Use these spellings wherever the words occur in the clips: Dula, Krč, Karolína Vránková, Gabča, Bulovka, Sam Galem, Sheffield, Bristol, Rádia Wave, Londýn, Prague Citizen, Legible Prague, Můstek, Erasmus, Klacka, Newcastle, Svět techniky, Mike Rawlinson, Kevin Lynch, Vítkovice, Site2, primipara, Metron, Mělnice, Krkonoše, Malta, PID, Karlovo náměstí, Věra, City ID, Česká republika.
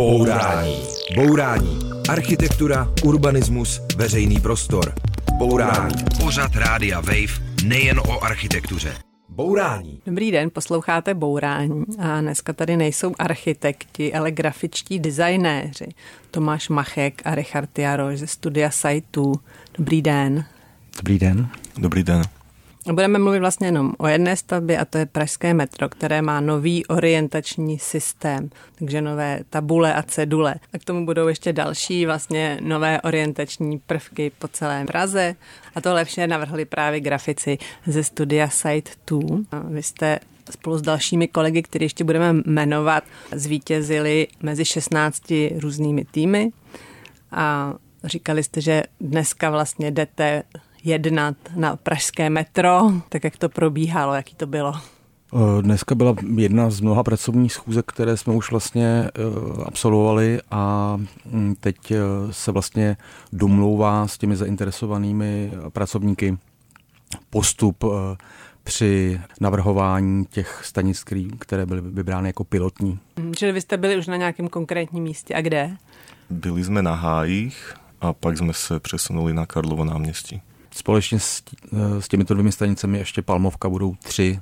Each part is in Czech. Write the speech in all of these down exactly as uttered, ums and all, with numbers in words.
Bourání. Bourání. Architektura, urbanismus, veřejný prostor. Bourání. Pořad Rádia Wave nejen o architektuře. Bourání. Dobrý den, posloucháte Bourání a dneska tady nejsou architekti, ale grafičtí designéři. Tomáš Machek a Richard Jaroš ze studia Site dva. Dobrý den. Dobrý den. Dobrý den. Budeme mluvit vlastně jenom o jedné stavbě a to je Pražské metro, které má nový orientační systém, takže nové tabule a cedule. A k tomu budou ještě další vlastně nové orientační prvky po celém Praze a tohle vše navrhli právě grafici ze studia Site dva. Vy jste spolu s dalšími kolegy, které ještě budeme jmenovat, zvítězili mezi šestnácti různými týmy a říkali jste, že dneska vlastně jdete jednat na Pražské metro, tak jak to probíhalo, jaký to bylo? Dneska byla jedna z mnoha pracovních schůzek, které jsme už vlastně absolvovali a teď se vlastně domlouvá s těmi zainteresovanými pracovníky postup při navrhování těch stanic, které byly vybrány jako pilotní. Čili vy jste byli už na nějakém konkrétním místě a kde? Byli jsme na Hájích a pak jsme se přesunuli na Karlovo náměstí. Společně s, s těmito dvěmi stanicemi ještě Palmovka budou tři,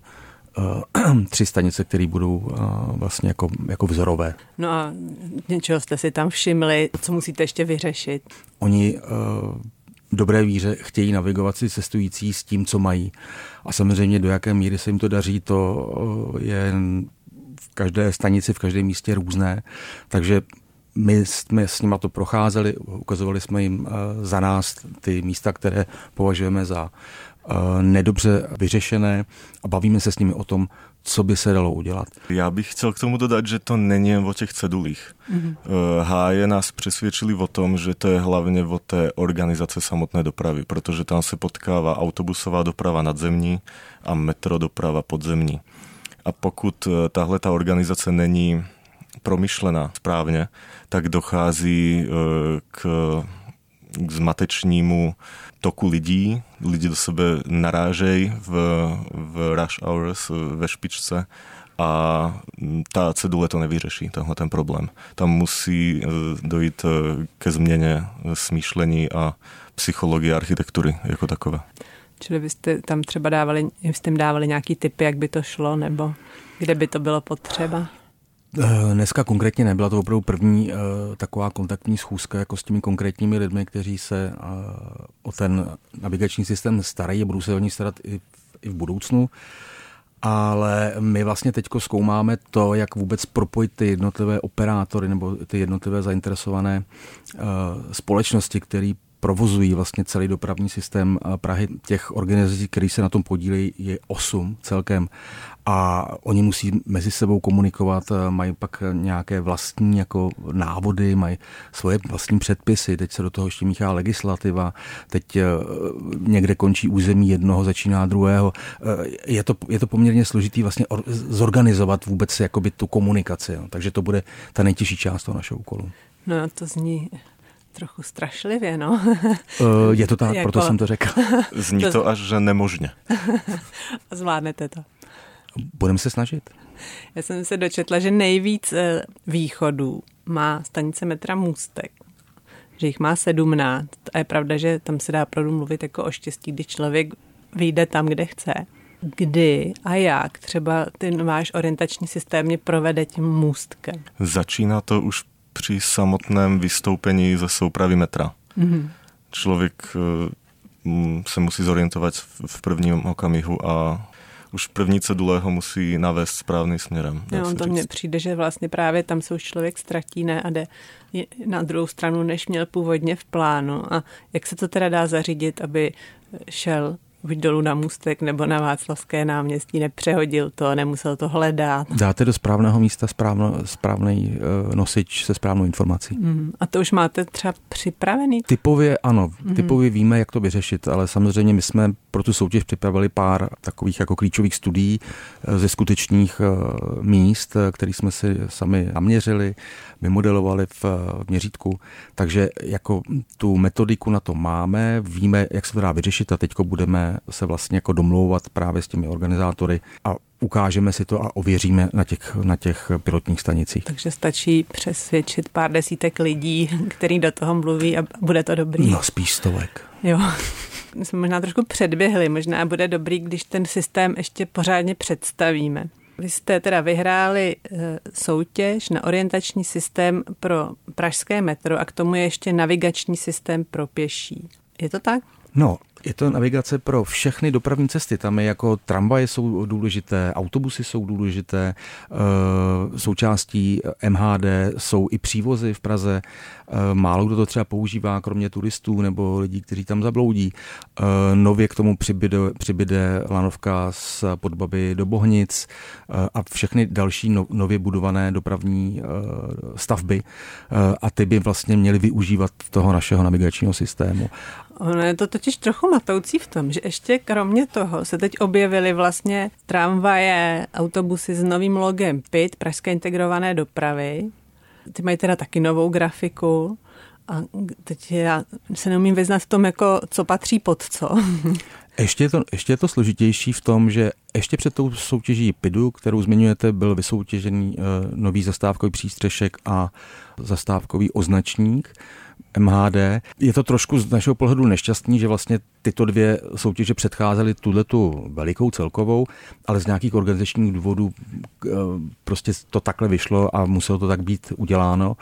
tři stanice, které budou vlastně jako, jako vzorové. No a něčeho jste si tam všimli, co musíte ještě vyřešit? Oni v dobré víře chtějí navigovat si cestující s tím, co mají. A samozřejmě do jaké míry se jim to daří, to je v každé stanici, v každém místě různé. Takže my jsme s nima to procházeli, ukazovali jsme jim za nás ty místa, které považujeme za nedobře vyřešené a bavíme se s nimi o tom, co by se dalo udělat. Já bych chtěl k tomu dodat, že to není o těch cedulích. Mm-hmm. Háje nás přesvědčili o tom, že to je hlavně o té organizace samotné dopravy, protože tam se potkává autobusová doprava nadzemní a metrodoprava podzemní. A pokud tahle ta organizace není promyšlená správně, tak dochází k, k zmatečnímu toku lidí. Lidi do sebe narážejí v, v rush hours, ve špičce a ta cedule to nevyřeší, tenhle ten problém. Tam musí dojít ke změně smýšlení a psychologie architektury jako takové. Čili byste tam třeba dávali, jste jim dávali nějaký tipy, jak by to šlo, nebo kde by to bylo potřeba? Dneska konkrétně nebyla to opravdu první uh, taková kontaktní schůzka jako s těmi konkrétními lidmi, kteří se uh, o ten navigační systém starají a budou se o ní starat i v, i v budoucnu. Ale my vlastně teďko zkoumáme to, jak vůbec propojit ty jednotlivé operátory nebo ty jednotlivé zainteresované uh, společnosti, které provozují vlastně celý dopravní systém Prahy. Těch organizací, které se na tom podílejí, je osm celkem. A oni musí mezi sebou komunikovat, mají pak nějaké vlastní jako návody, mají svoje vlastní předpisy, teď se do toho ještě míchá legislativa, teď někde končí území jednoho, začíná druhého. Je to, je to poměrně složitý vlastně zorganizovat vůbec jakoby tu komunikaci. No. Takže to bude ta nejtěžší část toho našeho úkolu. No to zní trochu strašlivě, no. Je to tak, jako... proto jsem to řekl. Zní to, to až že nemožně. Zvládnete to. Budeme se snažit. Já jsem se dočetla, že nejvíc východů má stanice metra Můstek. Že jich má sedmnáct. A je pravda, že tam se dá opravdu mluvit jako o štěstí, kdy člověk vyjde tam, kde chce. Kdy a jak třeba ten váš orientační systém mě provede tím Můstkem? Začíná to už při samotném vystoupení ze soupravy metra. Mm-hmm. Člověk se musí zorientovat v prvním okamihu a už první cedule ho musí navést správným směrem. No, to mně přijde, že vlastně právě tam se už člověk ztratí, ne, a jde na druhou stranu, než měl původně v plánu. A jak se to teda dá zařídit, aby šel buď dolů na Můstek nebo na Václavské náměstí, nepřehodil to, nemusel to hledat. Dáte do správného místa správno, správný nosič se správnou informací. Mm. A to už máte třeba připravený? Typově ano, mm. typově víme, jak to vyřešit, ale samozřejmě my jsme pro tu soutěž připravili pár takových jako klíčových studií ze skutečných míst, které jsme si sami naměřili, vymodelovali v měřítku, takže jako tu metodiku na to máme, víme, jak se to dá vyřešit a teďko budeme se vlastně jako domlouvat právě s těmi organizátory a ukážeme si to a ověříme na těch, na těch pilotních stanicích. Takže stačí přesvědčit pár desítek lidí, který do toho mluví a bude to dobrý. No spíš stovek. Jo, my jsme možná trošku předběhli, možná bude dobrý, když ten systém ještě pořádně představíme. Vy jste teda vyhráli soutěž na orientační systém pro pražské metro a k tomu je ještě navigační systém pro pěší. Je to tak? No, je to navigace pro všechny dopravní cesty. Tam je jako tramvaje jsou důležité, autobusy jsou důležité, součástí M H D jsou i přívozy v Praze. Málo kdo to třeba používá, kromě turistů nebo lidí, kteří tam zabloudí. Nově k tomu přibyde, přibyde lanovka z Podbaby do Bohnic a všechny další nově budované dopravní stavby a ty by vlastně měly využívat toho našeho navigačního systému. Ono je to totiž trochu matoucí v tom, že ještě kromě toho se teď objevily vlastně tramvaje, autobusy s novým logem P I D, Pražské integrované dopravy. Ty mají teda taky novou grafiku a teď já se neumím vyznat v tom, jako co patří pod co. Ještě je to, ještě je to složitější v tom, že ještě před tou soutěží P I D u, kterou zmiňujete, byl vysoutěžený nový zastávkový přístřešek a zastávkový označník M H D. Je to trošku z našeho pohledu nešťastný, že vlastně tyto dvě soutěže předcházely tuhletu velikou celkovou, ale z nějakých organizačních důvodů prostě to takhle vyšlo a muselo to tak být uděláno.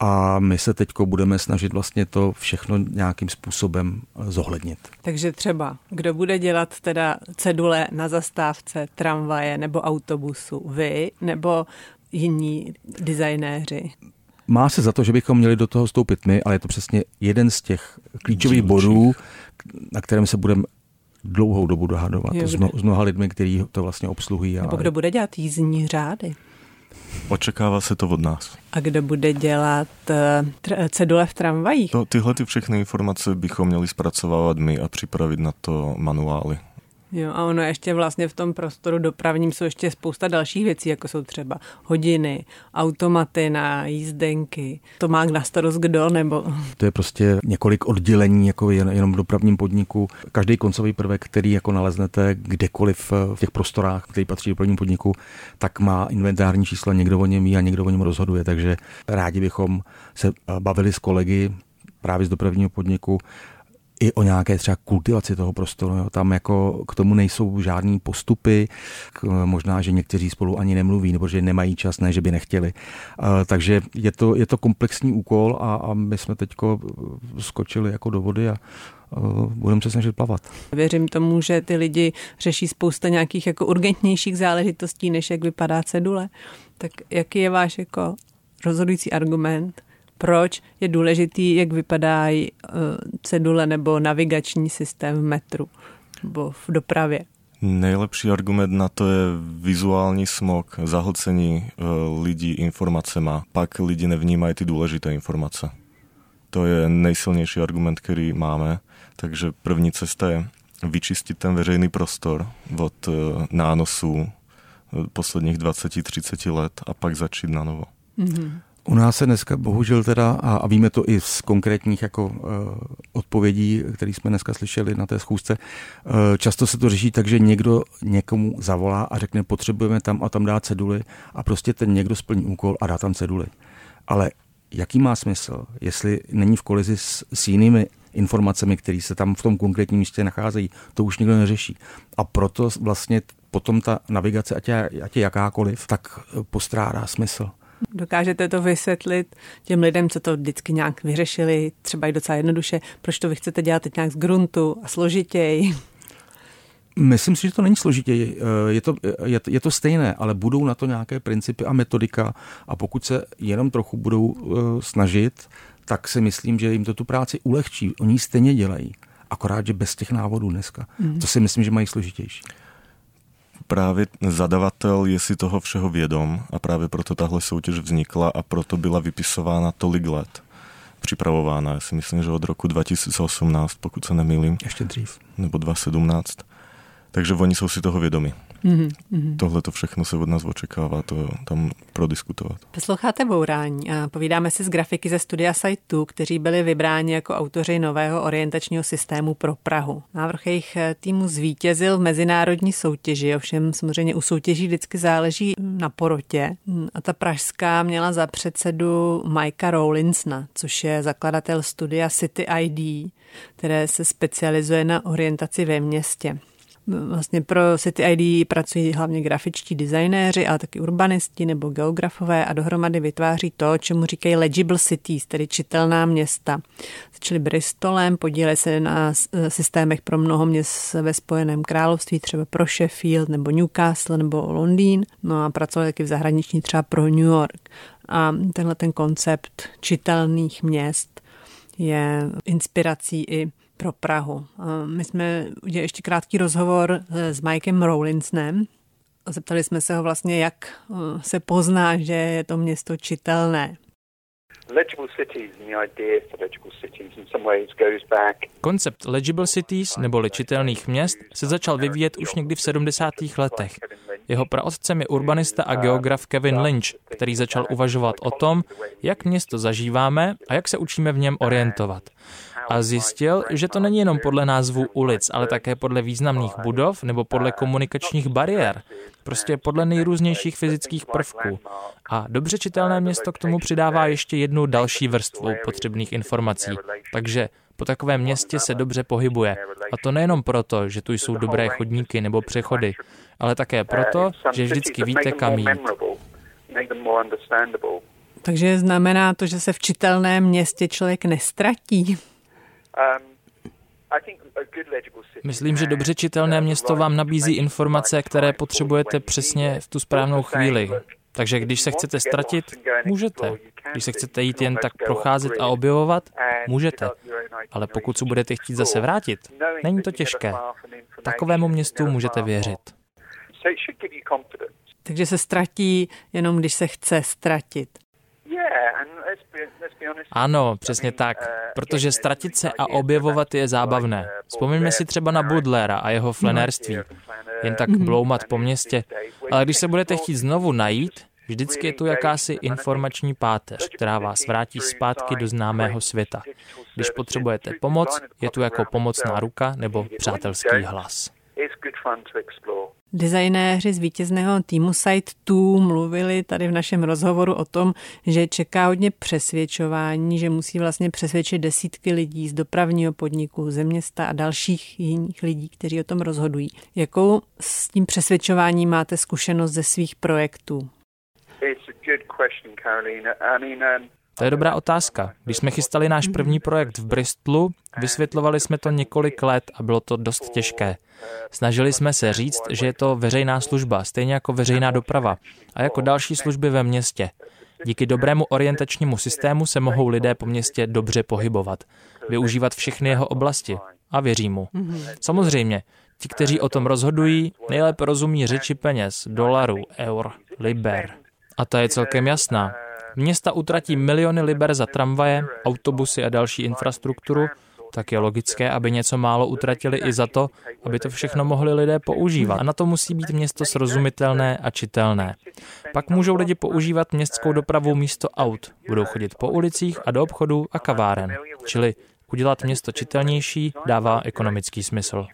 A my se teď budeme snažit vlastně to všechno nějakým způsobem zohlednit. Takže třeba, kdo bude dělat teda cedule na zastávce, tramvaje nebo autobusu? Vy nebo jiní designéři? Má se za to, že bychom měli do toho vstoupit my, ale je to přesně jeden z těch klíčových bodů, na kterém se budeme dlouhou dobu dohadovat. Jo, s mnoha lidmi, kteří to vlastně obsluhují. Nebo kdo bude dělat jízdní řády? Očekává se to od nás. A kdo bude dělat tr- cedule v tramvajích? To, tyhle ty všechny informace bychom měli zpracovávat my a připravit na to manuály. Jo, a ono ještě vlastně v tom prostoru dopravním jsou ještě spousta dalších věcí, jako jsou třeba hodiny, automaty na jízdenky. To má na starost kdo, nebo... To je prostě několik oddělení, jako jen, jenom v dopravním podniku. Každý koncový prvek, který jako naleznete kdekoliv v těch prostorách, který patří dopravnímu podniku, tak má inventární čísla, někdo o něm ví a někdo o něm rozhoduje. Takže rádi bychom se bavili s kolegy právě z dopravního podniku, i o nějaké třeba kultivaci toho prostoru. Jo. Tam jako k tomu nejsou žádný postupy, možná, že někteří spolu ani nemluví, nebo že nemají čas, ne, že by nechtěli. Takže je to, je to komplexní úkol a, a my jsme teďko skočili jako do vody a budeme se snažit plavat. Věřím tomu, že ty lidi řeší spousta nějakých jako urgentnějších záležitostí, než jak vypadá cedule. Tak jaký je váš jako rozhodující argument? Proč je důležitý, jak vypadají cedule nebo navigační systém v metru nebo v dopravě? Nejlepší argument na to je vizuální smog, zahlcení lidí informacema, pak lidi nevnímají ty důležité informace. To je nejsilnější argument, který máme, takže první cesta je vyčistit ten veřejný prostor od nánosů posledních dvacet třicet let a pak začít na novo. Mm-hmm. U nás se dneska bohužel teda, a, a víme to i z konkrétních jako uh, odpovědí, které jsme dneska slyšeli na té schůzce, uh, často se to řeší tak, že někdo někomu zavolá a řekne, potřebujeme tam a tam dát ceduly a prostě ten někdo splní úkol a dá tam ceduly. Ale jaký má smysl, jestli není v kolizi s, s jinými informacemi, které se tam v tom konkrétním místě nacházejí, to už nikdo neřeší. A proto vlastně potom ta navigace, ať je, ať je jakákoliv, tak postrádá smysl. Dokážete to vysvětlit těm lidem, co to vždycky nějak vyřešili, třeba i docela jednoduše, proč to vy chcete dělat teď nějak z gruntu a složitěji? Myslím si, že to není složitěji. Je to, je, je to stejné, ale budou na to nějaké principy a metodika a pokud se jenom trochu budou uh, snažit, tak si myslím, že jim to tu práci ulehčí. Oni stejně dělají, akorát, že bez těch návodů dneska. Mm. To si myslím, že mají složitější. Právě zadavatel je si toho všeho vědom a právě proto tahle soutěž vznikla a proto byla vypisována tolik let. Připravována, já si myslím, že od roku dva tisíce osmnáct, pokud se nemýlím. Ještě dřív. Nebo dva tisíce sedmnáct. Takže oni jsou si toho vědomi. Mm-hmm. Tohle to všechno se od nás očekává, to tam prodiskutovat. Posloucháte Bourání a povídáme si s grafiky ze studia Site dva, kteří byli vybráni jako autoři nového orientačního systému pro Prahu. Návrh jejich týmu zvítězil v mezinárodní soutěži, ovšem samozřejmě u soutěží vždycky záleží na porotě. A ta pražská měla za předsedu Mikea Rawlinsona, což je zakladatel studia City I D, které se specializuje na orientaci ve městě. Vlastně pro City I D pracují hlavně grafičtí designéři, ale taky urbanisti nebo geografové a dohromady vytváří to, čemu říkají Legible Cities, tedy čitelná města. Začali Bristolem, podílejí se na systémech pro mnoho měst ve Spojeném království, třeba pro Sheffield nebo Newcastle nebo Londýn, no a pracovali taky v zahraničí třeba pro New York. A tenhle ten koncept čitelných měst je inspirací i pro Prahu. My jsme udělali ještě krátký rozhovor s Mikem Rawlinsonem. Zeptali jsme se ho vlastně, jak se pozná, že je to město čitelné. Koncept Legible Cities neboli čitelných měst se začal vyvíjet už někdy v sedmdesátých letech. Jeho praotcem je urbanista a geograf Kevin Lynch, který začal uvažovat o tom, jak město zažíváme a jak se učíme v něm orientovat. A zjistil, že to není jenom podle názvů ulic, ale také podle významných budov nebo podle komunikačních bariér. Prostě podle nejrůznějších fyzických prvků. A dobře čitelné město k tomu přidává ještě jednu další vrstvu potřebných informací. Takže po takovém městě se dobře pohybuje. A to nejenom proto, že tu jsou dobré chodníky nebo přechody, ale také proto, že vždycky víte, kam jít. Takže znamená to, že se v čitelném městě člověk nestratí? Myslím, že dobře čitelné město vám nabízí informace, které potřebujete přesně v tu správnou chvíli. Takže když se chcete ztratit, můžete. Když se chcete jít jen tak procházet a objevovat, můžete. Ale pokud se budete chtít zase vrátit, není to těžké. Takovému městu můžete věřit. Takže se ztratí jenom, když se chce ztratit. Ano, přesně tak, protože ztratit se a objevovat je zábavné. Vzpomeňme si třeba na Baudelaira a jeho flanérství. Jen tak bloumat po městě. Ale když se budete chtít znovu najít, vždycky je tu jakási informační páteř, která vás vrátí zpátky do známého světa. Když potřebujete pomoc, je tu jako pomocná ruka nebo přátelský hlas. Designéři z vítězného týmu Site dva mluvili tady v našem rozhovoru o tom, že čeká hodně přesvědčování, že musí vlastně přesvědčit desítky lidí z dopravního podniku, ze města a dalších jiných lidí, kteří o tom rozhodují. Jakou s tím přesvědčováním máte zkušenost ze svých projektů? To je dobrá otázka. Když jsme chystali náš první projekt v Bristolu, vysvětlovali jsme to několik let a bylo to dost těžké. Snažili jsme se říct, že je to veřejná služba, stejně jako veřejná doprava a jako další služby ve městě. Díky dobrému orientačnímu systému se mohou lidé po městě dobře pohybovat, využívat všechny jeho oblasti a věří mu. Samozřejmě, ti, kteří o tom rozhodují, nejlépe rozumí řeči peněz, dolarů, eur, liber. A ta je celkem jasná. Města utratí miliony liber za tramvaje, autobusy a další infrastrukturu, tak je logické, aby něco málo utratili i za to, aby to všechno mohli lidé používat. A na to musí být město srozumitelné a čitelné. Pak můžou lidi používat městskou dopravu místo aut, budou chodit po ulicích a do obchodů a kaváren. Čili udělat město čitelnější dává ekonomický smysl.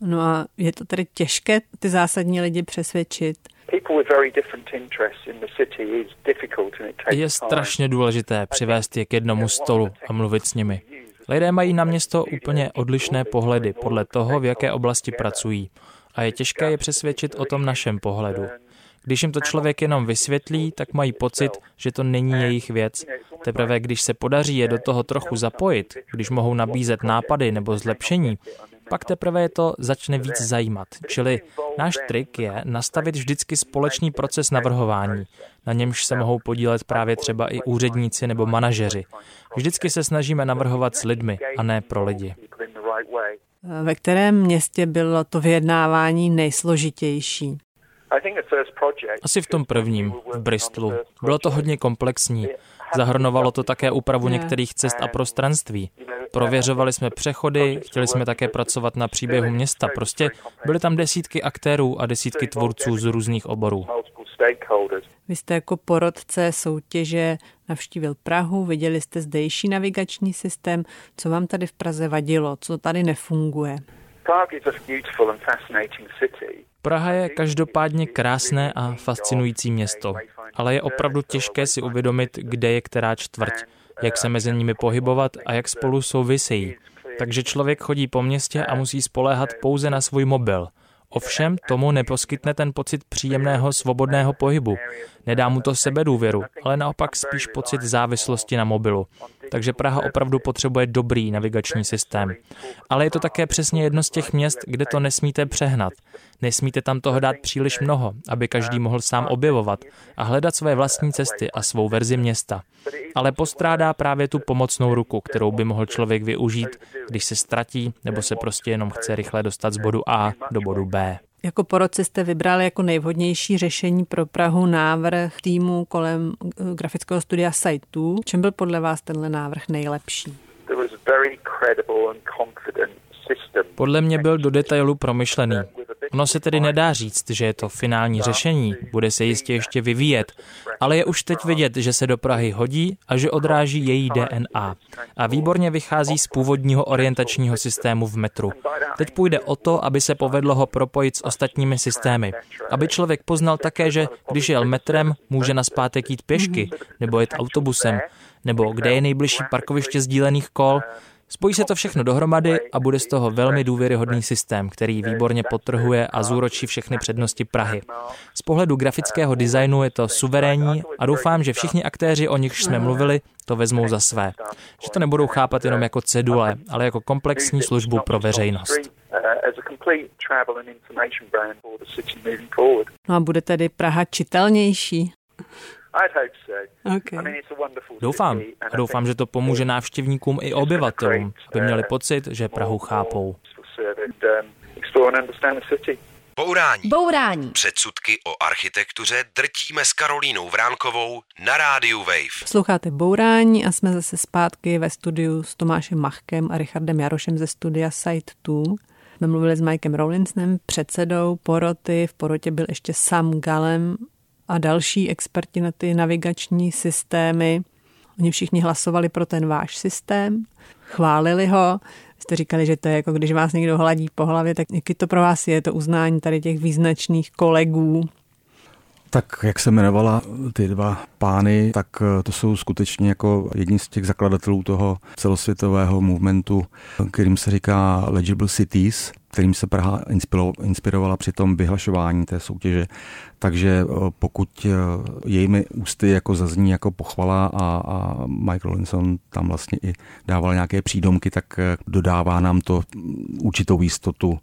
No a je to tedy těžké ty zásadní lidi přesvědčit? Je strašně důležité přivést je k jednomu stolu a mluvit s nimi. Lidé mají na město úplně odlišné pohledy podle toho, v jaké oblasti pracují. A je těžké je přesvědčit o tom našem pohledu. Když jim to člověk jenom vysvětlí, tak mají pocit, že to není jejich věc. Teprve když se podaří je do toho trochu zapojit, když mohou nabízet nápady nebo zlepšení, pak teprve je to začne víc zajímat. Čili náš trik je nastavit vždycky společný proces navrhování, na němž se mohou podílet právě třeba i úředníci nebo manažeři. Vždycky se snažíme navrhovat s lidmi a ne pro lidi. Ve kterém městě bylo to vyjednávání nejsložitější? Asi v tom prvním, v Bristolu. Bylo to hodně komplexní. Zahrnovalo to také úpravu některých cest a prostranství. Prověřovali jsme přechody, chtěli jsme také pracovat na příběhu města. Prostě byly tam desítky aktérů a desítky tvůrců z různých oborů. Vy jste jako porotce soutěže navštívil Prahu, viděli jste zdejší navigační systém. Co vám tady v Praze vadilo? Co tady nefunguje? Praha je každopádně krásné a fascinující město, ale je opravdu těžké si uvědomit, kde je která čtvrť, jak se mezi nimi pohybovat a jak spolu souvisejí. Takže člověk chodí po městě a musí spoléhat pouze na svůj mobil. Ovšem tomu neposkytne ten pocit příjemného svobodného pohybu. Nedá mu to sebedůvěru, ale naopak spíš pocit závislosti na mobilu. Takže Praha opravdu potřebuje dobrý navigační systém. Ale je to také přesně jedno z těch měst, kde to nesmíte přehnat. Nesmíte tam toho dát příliš mnoho, aby každý mohl sám objevovat a hledat své vlastní cesty a svou verzi města. Ale postrádá právě tu pomocnou ruku, kterou by mohl člověk využít, když se ztratí nebo se prostě jenom chce rychle dostat z bodu A do bodu B. Jako porotci jste vybrali jako nejvhodnější řešení pro Prahu návrh týmu kolem grafického studia Site dva. Čem byl podle vás tenhle návrh nejlepší? Podle mě byl do detailu promyšlený. Ono se tedy nedá říct, že je to finální řešení, bude se jistě ještě vyvíjet, ale je už teď vidět, že se do Prahy hodí a že odráží její D N A. A výborně vychází z původního orientačního systému v metru. Teď půjde o to, aby se povedlo ho propojit s ostatními systémy. Aby člověk poznal také, že když jel metrem, může nazpátek jít pěšky, nebo jet autobusem, nebo kde je nejbližší parkoviště sdílených kol. Spojí se to všechno dohromady a bude z toho velmi důvěryhodný systém, který výborně podtrhuje a zúročí všechny přednosti Prahy. Z pohledu grafického designu je to suverénní a doufám, že všichni aktéři, o nichž jsme mluvili, to vezmou za své. Že to nebudou chápat jenom jako cedule, ale jako komplexní službu pro veřejnost. No a bude tedy Praha čitelnější? Okay. Doufám. A doufám, že to pomůže návštěvníkům i obyvatelům, aby měli pocit, že Prahu chápou. Bourání. Bourání. Předsudky o architektuře drtíme s Karolínou Vránkovou na rádiu Wave. Posloucháte Bourání a jsme zase zpátky ve studiu s Tomášem Machkem a Richardem Jarošem ze studia Site dva. Jsme mluvili s Mikem Rawlinsonem, předsedou poroty. V porotě byl ještě Sam Galem a další experti na ty navigační systémy. Oni všichni hlasovali pro ten váš systém, chválili ho. Vy jste říkali, že to je jako když vás někdo hladí po hlavě, tak jaký to pro vás je to uznání tady těch význačných kolegů? Tak jak se jmenovala ty dva pány, tak to jsou skutečně jako jedni z těch zakladatelů toho celosvětového movementu, kterým se říká Legible Cities, kterým se Praha inspirovala při tom vyhlašování té soutěže. Takže pokud jejími ústy jako zazní jako pochvala a, a Mike Rawlinson tam vlastně i dával nějaké přídomky, tak dodává nám to určitou jistotu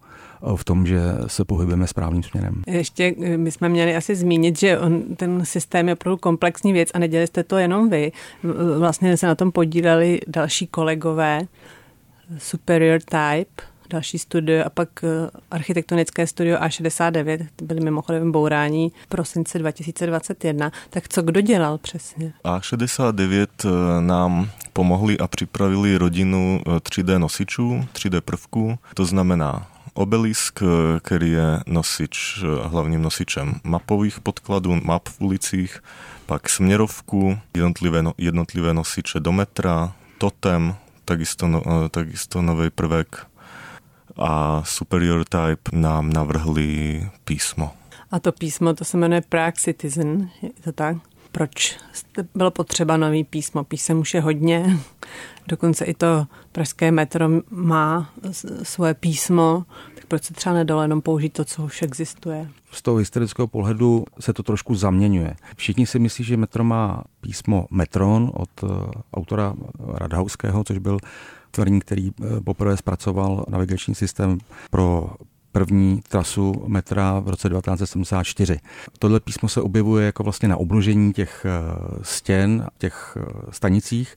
v tom, že se pohybujeme správným směrem. Ještě bychom měli asi zmínit, že on, ten systém je opravdu komplexní věc a nedělali jste to jenom vy. Vlastně se na tom podíleli další kolegové, Superior Type, další studio a pak architektonické studio A šedesát devět, byly mimochodem bourání v prosince dva tisíce dvacet jedna. Tak co kdo dělal přesně? A šedesát devět nám pomohli a připravili rodinu tři D nosičů, tři D prvků, to znamená obelisk, který je nosič, hlavním nosičem mapových podkladů, map v ulicích, pak směrovku, jednotlivé, jednotlivé nosiče do metra, totem, takisto, no, takisto nový prvek, a Superior Type nám navrhli písmo. A to písmo, to se jmenuje Prague Citizen, je to tak? Proč bylo potřeba nový písmo? Písem už je hodně, dokonce i to pražské metro má svoje písmo, tak proč se třeba nedalo jenom použít to, co už existuje? Z toho historického pohledu se to trošku zaměňuje. Všichni si myslí, že metro má písmo Metron od autora Radhauského, což byl tvrdník, který poprvé zpracoval navigační systém pro první trasu metra v roce devatenáct set sedmdesát čtyři. Tohle písmo se objevuje jako vlastně na obložení těch stěn, těch stanicích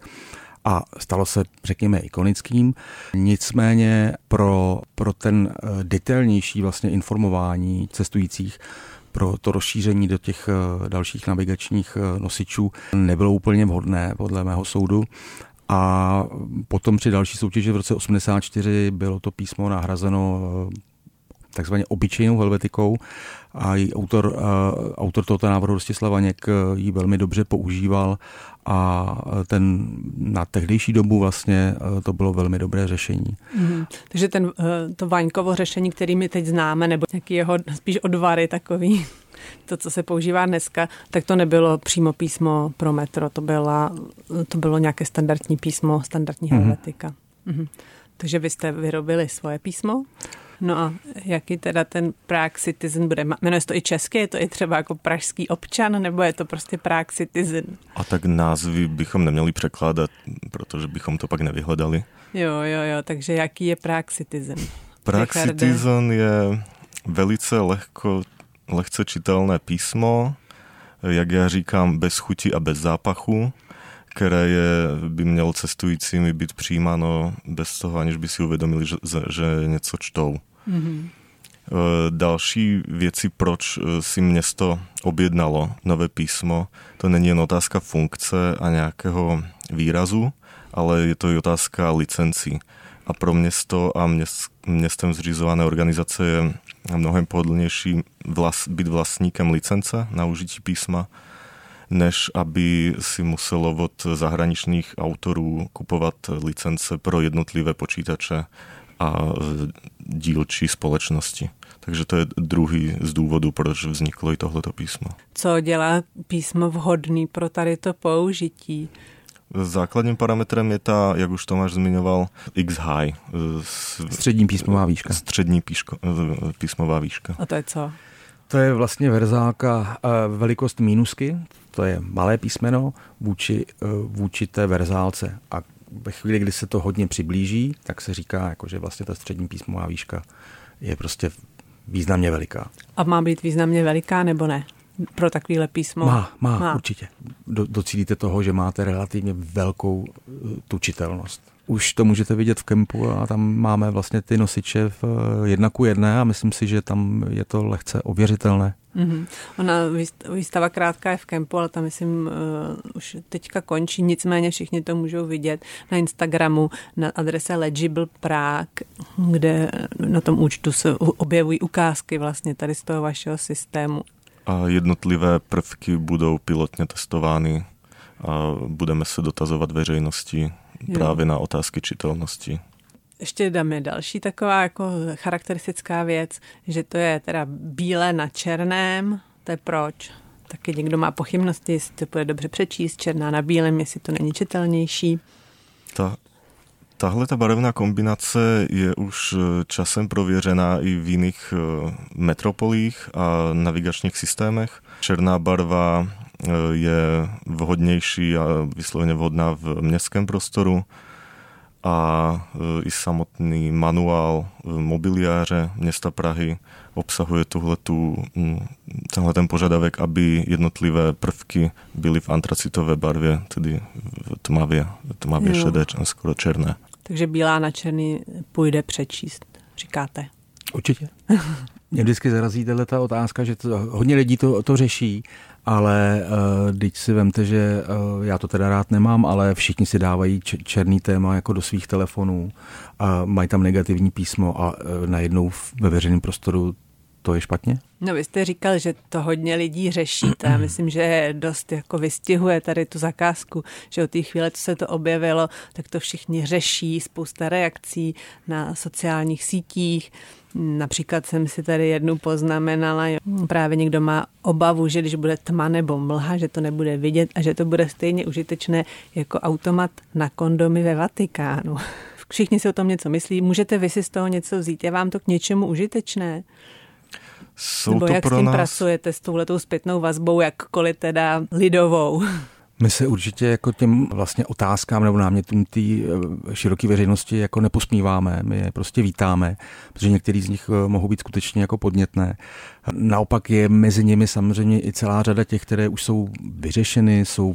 a stalo se, řekněme, ikonickým. Nicméně pro, pro ten detailnější vlastně informování cestujících pro to rozšíření do těch dalších navigačních nosičů nebylo úplně vhodné podle mého soudu. A potom při další soutěži v roce osmdesát čtyři bylo to písmo nahrazeno takzvaně obyčejnou helvetikou a její autor, autor tohoto návrhu Rostislav Vaněk ji velmi dobře používal a ten na tehdejší dobu vlastně to bylo velmi dobré řešení. Mm-hmm. Takže ten, to Vaňkovo řešení, který my teď známe, nebo nějaký jeho spíš odvary takový, to, co se používá dneska, tak to nebylo přímo písmo pro metro, to, byla, to bylo nějaké standardní písmo, standardní mm-hmm. helvetika. Mm-hmm. Takže vy jste vyrobili svoje písmo? No a jaký teda ten Prague Citizen bude? Jmenuje se to i česky? Je to i třeba jako pražský občan? Nebo je to prostě Prague Citizen? A tak názvy bychom neměli překládat, protože bychom to pak nevyhledali. Jo, jo, jo. Takže jaký je Prague Citizen? Prague Richarde? Citizen je velice lehko, lehce čitelné písmo, jak já říkám, bez chuti a bez zápachu, které je, by mělo cestujícími být přijímáno bez toho, aniž by si uvědomili, že, že něco čtou. Mm-hmm. Další věci, proč si město objednalo nové písmo, to není jen otázka funkce a nějakého výrazu, ale je to i otázka licencí. A pro město a měst, městem zřizované organizace je mnohem pohodlnější vlas, být vlastníkem licence na užití písma, než aby si muselo od zahraničních autorů kupovat licence pro jednotlivé počítače a dílčí společnosti. Takže to je druhý z důvodů, proč vzniklo i tohleto písmo. Co dělá písmo vhodný pro tady to použití? Základním parametrem je ta, jak už Tomáš zmiňoval, X-high. Střední písmová výška. Střední píško, písmová výška. A to je co? To je vlastně verzáka velikost mínusky, to je malé písmeno vůči, vůči té verzálce. A ve chvíli, kdy se to hodně přiblíží, tak se říká, jako, že vlastně ta střední písmová výška je prostě významně veliká. A má být významně veliká nebo ne? Pro takovýhle písmo? Má, má, má. Určitě. Do, docílíte toho, že máte relativně velkou tu čitelnost. Už to můžete vidět v kempu a tam máme vlastně ty nosiče v jedna ku jedné a myslím si, že tam je to lehce ověřitelné. Mm-hmm. Ona výstava krátká je v kempu, ale tam myslím uh, už teďka končí, nicméně všichni to můžou vidět na Instagramu na adrese Legible Prague, kde na tom účtu se objevují ukázky vlastně tady z toho vašeho systému. A jednotlivé prvky budou pilotně testovány a budeme se dotazovat veřejnosti právě na otázky čitelnosti. Ještě dáme další taková jako charakteristická věc, že to je teda bílé na černém, to je proč? Taky někdo má pochybnosti, jestli to bude dobře přečíst, černá na bílém, jestli to není čitelnější. Ta, tahle ta barevná kombinace je už časem prověřená i v jiných metropolích a navigačních systémech. Černá barva je vhodnější a vysloveně vhodná v městském prostoru a i samotný manuál mobiliáře města Prahy obsahuje tuhletu, tenhle ten požadavek, aby jednotlivé prvky byly v antracitové barvě, tedy v tmavě, tmavě šedé, skoro černé. Takže bílá na černý půjde přečíst, říkáte? Určitě. Mě vždycky zarazí tato otázka, že to, hodně lidí to, to řeší, ale teď uh, si vemte, že uh, já to teda rád nemám, ale všichni si dávají č- černý téma jako do svých telefonů a mají tam negativní písmo a uh, najednou ve veřejném prostoru to je špatně? No vy jste říkal, že to hodně lidí řeší, to já myslím, že dost jako vystihuje tady tu zakázku, že od té chvíle, co se to objevilo, tak to všichni řeší, spousta reakcí na sociálních sítích. Například jsem si tady jednu poznamenala, jo. Právě někdo má obavu, že když bude tma nebo mlha, že to nebude vidět a že to bude stejně užitečné jako automat na kondomy ve Vatikánu. Všichni si o tom něco myslí, můžete vy si z toho něco vzít, je vám to k něčemu užitečné? Jsou Nebo to jak pro s tím nás... pracujete s touhletou zpětnou vazbou, jakkoliv teda lidovou? My se určitě jako těm vlastně otázkám nebo námětům té široké veřejnosti jako neposmíváme, my je prostě vítáme, protože některý z nich mohou být skutečně jako podnětné. Naopak je mezi nimi samozřejmě i celá řada těch, které už jsou vyřešeny, jsou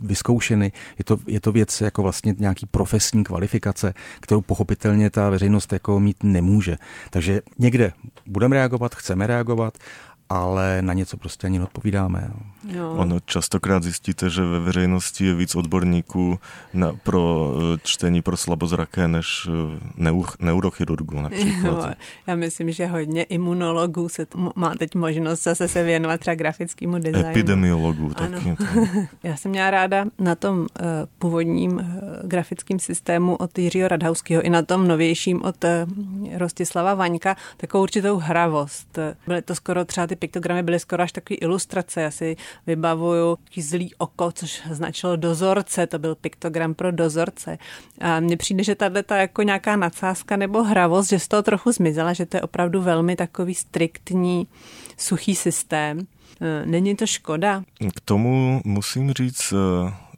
vyzkoušeny. Je to, je to věc jako vlastně nějaký profesní kvalifikace, kterou pochopitelně ta veřejnost jako mít nemůže. Takže někde budeme reagovat, chceme reagovat, ale na něco prostě ani neodpovídáme. Jo. Ono častokrát zjistíte, že ve veřejnosti je víc odborníků na, pro čtení pro slabozraké než neu, neurochirurgů například. Jo. Já myslím, že hodně imunologů se t- má teď možnost zase se věnovat třeba grafickému designu. Epidemiologů taky. Já jsem měla ráda na tom uh, původním uh, grafickém systému od Jiřího Radhauského i na tom novějším od uh, Rostislava Vaňka takovou určitou hravost. Byly to skoro třeba ty piktogramy byly skoro až takový ilustrace, asi vybavuju zlý oko, což značilo dozorce, to byl piktogram pro dozorce. A mně přijde, že tato jako nějaká nadsázka nebo hravost, že z toho trochu zmizela, že to je opravdu velmi takový striktní, suchý systém. Není to škoda? K tomu musím říct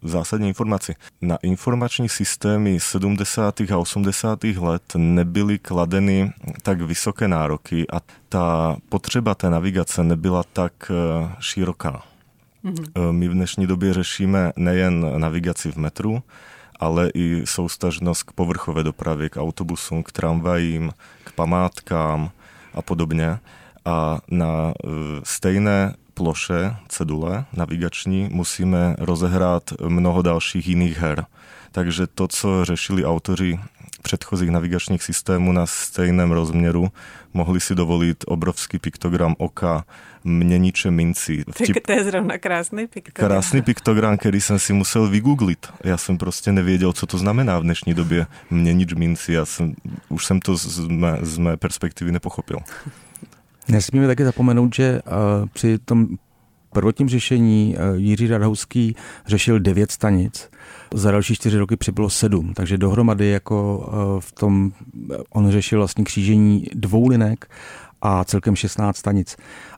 zásadní informaci. Na informační systémy sedmdesátých a osmdesátých let nebyly kladeny tak vysoké nároky a ta potřeba té navigace nebyla tak široká. Mm-hmm. My v dnešní době řešíme nejen navigaci v metru, ale i soustažnost k povrchové dopravě, k autobusům, k tramvajím, k památkám a podobně. A na stejné ploše, cedule navigační, musíme rozehrát mnoho dalších jiných her. Takže to, co řešili autoři předchozích navigačních systémů na stejném rozměru, mohli si dovolit obrovský piktogram oka, měniče mincí. Vtip... Tak to je zrovna krásný piktogram. Krásný piktogram, který jsem si musel vygooglit. Já jsem prostě nevěděl, co to znamená v dnešní době měnič mincí. Já jsem, už jsem to z mé, z mé perspektivy nepochopil. Nesmíme také zapomenout, že uh, při tom prvotním řešení uh, Jiří Radhouský řešil devět stanic. Za další čtyři roky přibylo sedm, takže dohromady jako uh, v tom on řešil vlastně křížení dvou linek a celkem šestnáct stanic.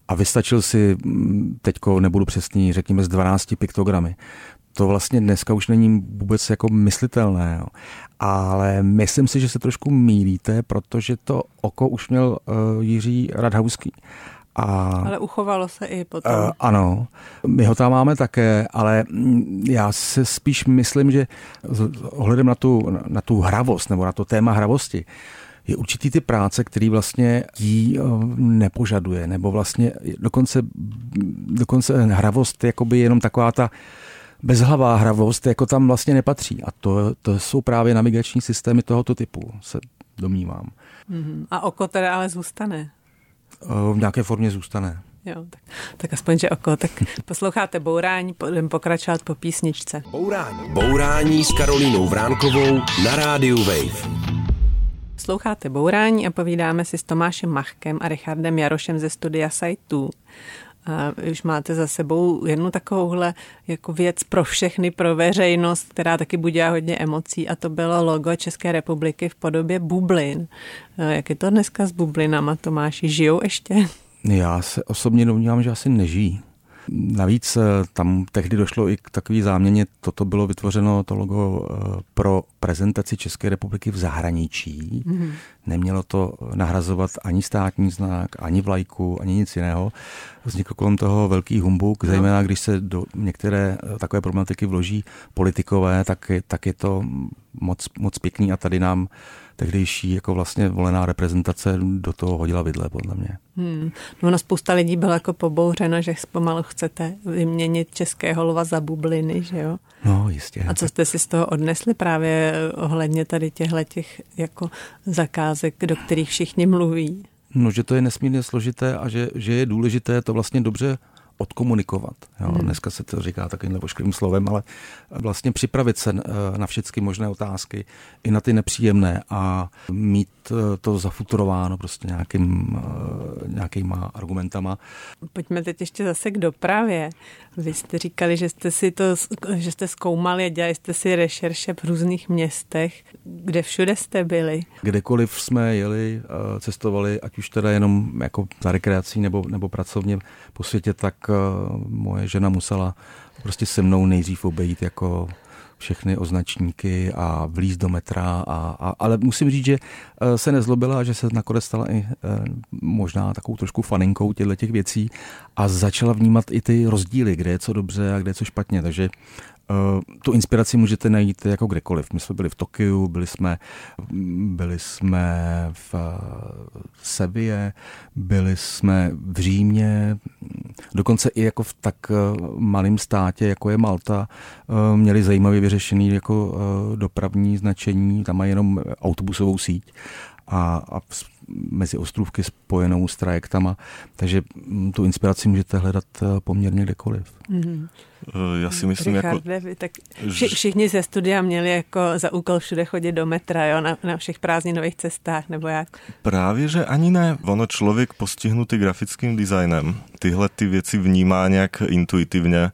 A vystačil si, teďko nebudu přesný, řekněme z dvanácti piktogramy. To vlastně dneska už není vůbec jako myslitelné, jo. Ale myslím si, že se trošku mýlíte, protože to oko už měl uh, Jiří Radhauský. A, ale uchovalo se i potom. Uh, ano, my ho tam máme také, ale já se spíš myslím, že ohledem na tu, na tu hravost nebo na to téma hravosti, je určitý ty práce, který vlastně jí nepožaduje, nebo vlastně dokonce, dokonce hravost jakoby jenom taková ta bezhlavá hravost jako tam vlastně nepatří. A to, to jsou právě navigační systémy tohoto typu, se domnívám. Mm-hmm. A oko teda ale zůstane? V nějaké formě zůstane. Jo, tak, tak aspoň, že oko. Tak posloucháte Bourání, budeme pokračovat po písničce. Bourání. Bourání s Karolínou Vránkovou na rádiu Wave. Posloucháte Bourání a povídáme si s Tomášem Machkem a Richardem Jarošem ze studia Site dva. A už máte za sebou jednu takovouhle jako věc pro všechny, pro veřejnost, která taky budila hodně emocí, a to bylo logo České republiky v podobě bublin. Jak je to dneska s bublinama, Tomáši? Žijou ještě? Já se osobně domnívám, že asi nežijí. Navíc tam tehdy došlo i k takové záměně, toto bylo vytvořeno, to logo, pro prezentaci České republiky v zahraničí. Mm-hmm. Nemělo to nahrazovat ani státní znak, ani vlajku, ani nic jiného. Vznikl kolem toho velký humbuk, no. Zejména když se do některé takové problematiky vloží politikové, tak, tak je to moc, moc pěkný a tady nám tehdejší jako vlastně volená reprezentace do toho hodila vidle, podle mě. Hmm. No, no spousta lidí bylo jako pobouřeno, že pomalu chcete vyměnit českého lva za bubliny, že jo? No, jistě. A co jste si z toho odnesli právě ohledně tady těchhletěch jako zakázek, do kterých všichni mluví? No, že to je nesmírně složité a že, že je důležité to vlastně dobře odkomunikovat. Jo, hmm. Dneska se to říká takovým ošklivým slovem, ale vlastně připravit se na všechny možné otázky, i na ty nepříjemné a mít to zafutrováno prostě nějakým, nějakýma argumentama. Pojďme teď ještě zase k dopravě. Vy jste říkali, že jste si to, že jste zkoumali a dělali jste si rešerše v různých městech. Kde všude jste byli? Kdekoliv jsme jeli, cestovali, ať už teda jenom jako za rekreací nebo, nebo pracovně po světě, tak moje žena musela prostě se mnou nejdřív obejít jako všechny označníky a vlíz do metra, a, a, ale musím říct, že se nezlobila, že se nakonec stala i možná takovou trošku faninkou těchto těch věcí a začala vnímat i ty rozdíly, kde je co dobře a kde je co špatně, takže tu inspiraci můžete najít jako kdekoliv. My jsme byli v Tokiu, byli jsme, byli jsme v Seville, byli jsme v Římě, dokonce i jako v tak malém státě, jako je Malta, měli zajímavě vyřešený jako dopravní značení, tam mají jenom autobusovou síť a, a mezi ostrůvky spojenou s trajektama, takže tu inspiraci můžete hledat poměrně kdekoliv. Mm-hmm. Já si myslím, Richard, jako... tak všichni ze studia měli jako za úkol všude chodit do metra, jo, na, na všech prázdninových cestách, nebo jak? Právě, že ani ne. Ono člověk postihnutý grafickým designem tyhle ty věci vnímá nějak intuitivně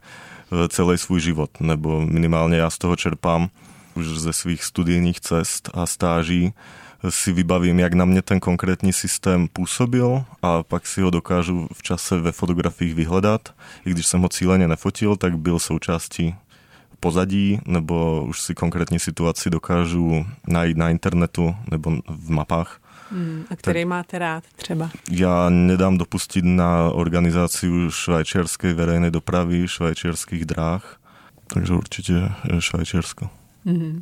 celý svůj život, nebo minimálně já z toho čerpám už ze svých studijních cest a stáží, si vybavím, jak na mě ten konkrétní systém působil a pak si ho dokážu v čase ve fotografiích vyhledat. I když jsem ho cíleně nefotil, tak byl součástí pozadí, nebo už si konkrétní situaci dokážu najít na internetu nebo v mapách. Hmm, a který tak máte rád třeba? Já nedám dopustit na organizaci švajčiarské verejné dopravy, švajčiarských dráh, takže určitě Švajčiarsko. Hmm.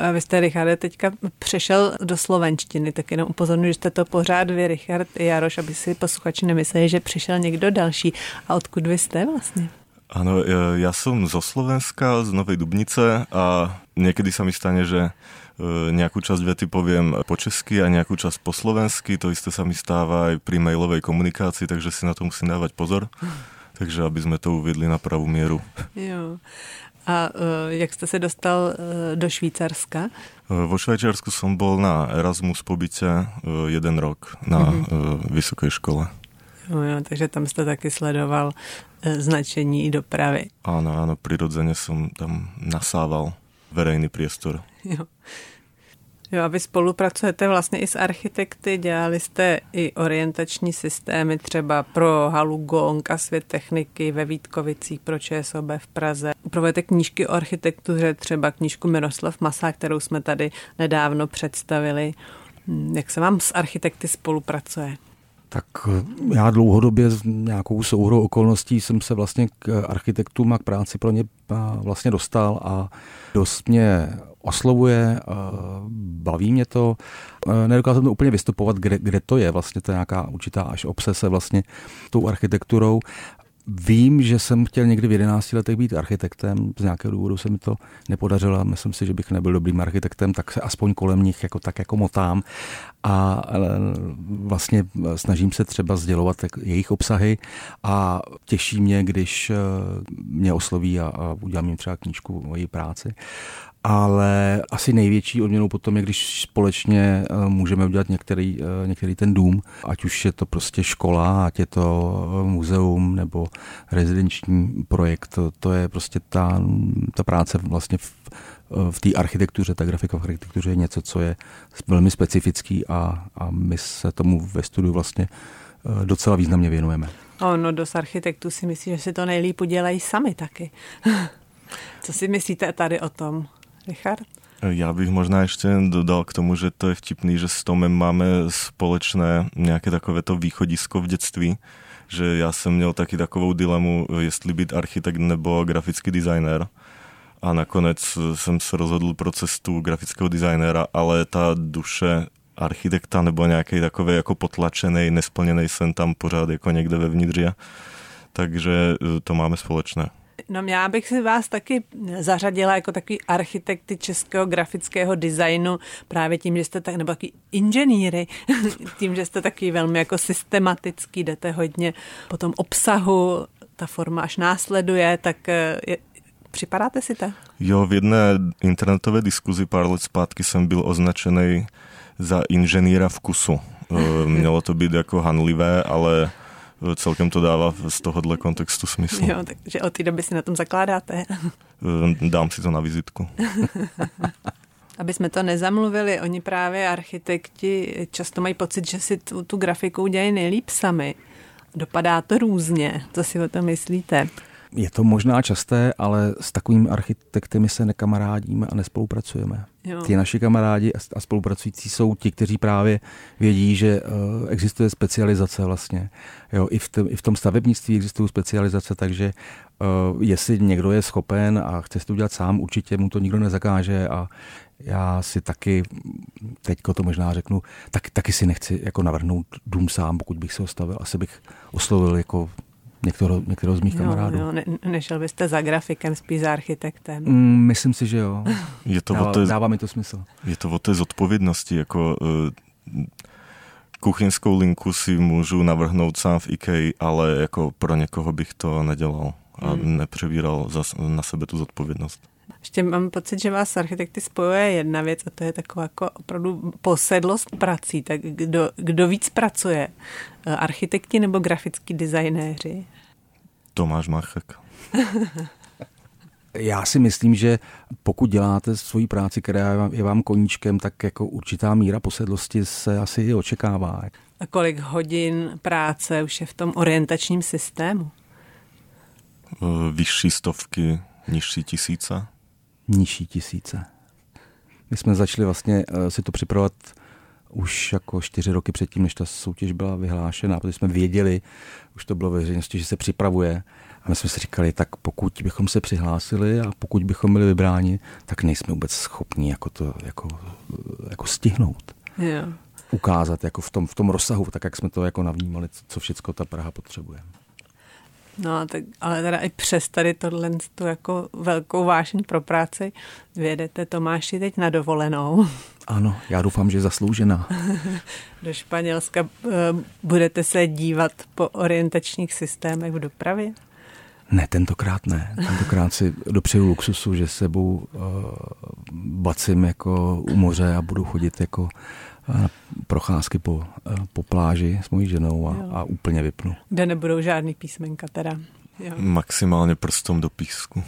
A vy jste, Richarde, teďka přešel do slovenštiny, tak jenom upozorňuji, že jste to pořád vy, Richard Jaroš, aby si posluchači nemysleli, že přišel někdo další. A odkud vy jste vlastně? Ano, já jsem zo Slovenska, z Novej Dubnice a někdy se mi stane, že nějakou část věty povím po česky a nějakou část po slovensky, to jisté se mi stává i při mailové komunikaci, takže si na to musím dávat pozor, takže aby jsme to uvedli na pravou míru. Jo. A jak jste se dostal do Švýcarska? Vo Švajčiarsku som bol na Erasmus pobyte jeden rok na mm-hmm. vysoké škole. No jo, takže tam jste taky sledoval značení i dopravy. Áno, áno, prirodzene som tam nasával verejný priestor. Jo. Jo, a vy spolupracujete vlastně i s architekty, dělali jste i orientační systémy třeba pro halu Gong a svět techniky ve Vítkovicích, pro ČSOB v Praze. Upravujete knížky o architektuře, třeba knížku Miroslav Masa, kterou jsme tady nedávno představili. Jak se vám s architekty spolupracuje? Tak já dlouhodobě s nějakou souhrou okolností jsem se vlastně k architektům a k práci pro ně vlastně dostal a dost mě oslovuje, baví mě to. Nedokázal to úplně vystupovat, kde, kde to je. Vlastně to je nějaká určitá až obsese vlastně tou architekturou. Vím, že jsem chtěl někdy v jedenácti letech být architektem, z nějakého důvodu se mi to nepodařilo a myslím si, že bych nebyl dobrým architektem, tak se aspoň kolem nich jako tak jako motám a vlastně snažím se třeba sdělovat jejich obsahy a těší mě, když mě osloví a udělám jim třeba knížku o její práci. Ale asi největší odměnou potom je, když společně můžeme udělat některý, některý ten dům, ať už je to prostě škola, ať je to muzeum nebo rezidenční projekt, to je prostě ta, ta práce vlastně v, v té architektuře, ta grafika v architektuře je něco, co je velmi specifický a, a my se tomu ve studiu vlastně docela významně věnujeme. No, dost architektů si myslí, že si to nejlíp udělají sami taky. Co si myslíte tady o tom? Richard? Já bych možná ještě dodal k tomu, že to je vtipný, že s Tomem máme společné nějaké takovéto východisko v dětství, že já jsem měl taky takovou dilemu, jestli být architekt nebo grafický designér. A nakonec jsem se rozhodl pro cestu grafického designéra, ale ta duše architekta nebo nějaké takové jako potlačenej, nesplněnej sen tam pořád jako někde vevnitř je. Takže to máme společné. No, já bych si vás taky zařadila jako takový architekty českého grafického designu právě tím, že jste tak, nebo taky inženýry, tím, že jste taky velmi jako systematický, jdete hodně po tom obsahu, ta forma až následuje, tak je, připadáte si to? Jo, v jedné internetové diskuzi pár let zpátky jsem byl označený za inženýra vkusu. Mělo to být jako hanlivé, ale celkem to dává z tohohle kontextu smysl. Jo, takže od té doby si na tom zakládáte. Dám si to na vizitku. Aby jsme to nezamluvili, oni právě architekti často mají pocit, že si tu, tu grafiku dělají nejlíp sami. Dopadá to různě. Co si o tom myslíte? Je to možná časté, ale s takovými architekty my se nekamarádíme a nespolupracujeme. Jo. Ty naši kamarádi a spolupracující jsou ti, kteří právě vědí, že uh, existuje specializace vlastně. Jo, i, v t- I v tom stavebnictví existují specializace, takže uh, jestli někdo je schopen a chce to udělat sám, určitě mu to nikdo nezakáže a já si taky, teďko to možná řeknu, tak, taky si nechci jako navrhnout dům sám, pokud bych se ho stavil. Asi bych oslovil jako Některou, některou z mých no, kamarádů. No, ne, nešel byste za grafikem, spíš za architektem. Mm, myslím si, že jo. Je to dává, té, dává mi to smysl. Je to o té zodpovědnosti. Jako, uh, kuchyňskou linku si můžu navrhnout sám v IKEA, ale jako pro někoho bych to nedělal a hmm. nepřebíral za, na sebe tu zodpovědnost. Ještě mám pocit, že vás architekty spojuje jedna věc a to je taková jako opravdu posedlost prací. Tak kdo, kdo víc pracuje? Architekti nebo grafický designéři? Tomáš Machek. Já si myslím, že pokud děláte svoji práci, která je vám koníčkem, tak jako určitá míra posedlosti se asi očekává. A kolik hodin práce už je v tom orientačním systému? Vyšší stovky, nižší tisíce. Nižší tisíce. My jsme začali vlastně si to připravovat už jako čtyři roky předtím, než ta soutěž byla vyhlášena, protože jsme věděli, už to bylo veřejnosti, že se připravuje. A my jsme si říkali, tak pokud bychom se přihlásili a pokud bychom byli vybráni, tak nejsme vůbec schopni jako to jako, jako stihnout. Jo. Ukázat jako v tom, v tom rozsahu, tak jak jsme to jako navnímali, co všechno ta Praha potřebuje. No, tak, ale teda i přes tady tohle tu jako velkou vášeň pro práci vědete Tomáši teď na dovolenou. Ano, já doufám, že zasloužená. Do Španělska budete se dívat po orientačních systémech v dopravě? Ne, tentokrát ne. Tentokrát si dopřeju luxusu, že sebou uh, bacím jako u moře a budu chodit jako uh, procházky po, uh, po pláži s mojí ženou a, a úplně vypnu. Kde nebudou žádný písmenka teda. Jo. Maximálně prstom do písku.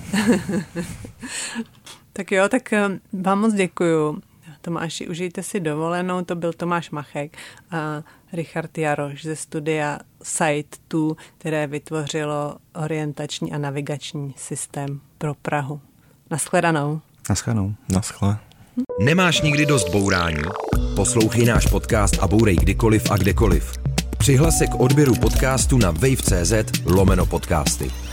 Tak jo, tak vám moc děkuju. Tomáši, užijte si dovolenou, to byl Tomáš Machek a Richard Jaroš ze studia Site dva, které vytvořilo orientační a navigační systém pro Prahu. Naschledanou. Naschledanou. Naschle. Nemáš nikdy dost bourání? Poslouchej náš podcast a bourej kdykoliv a kdekoliv. Přihlas se k odběru podcastu na wave tečka cz lomeno podcasty.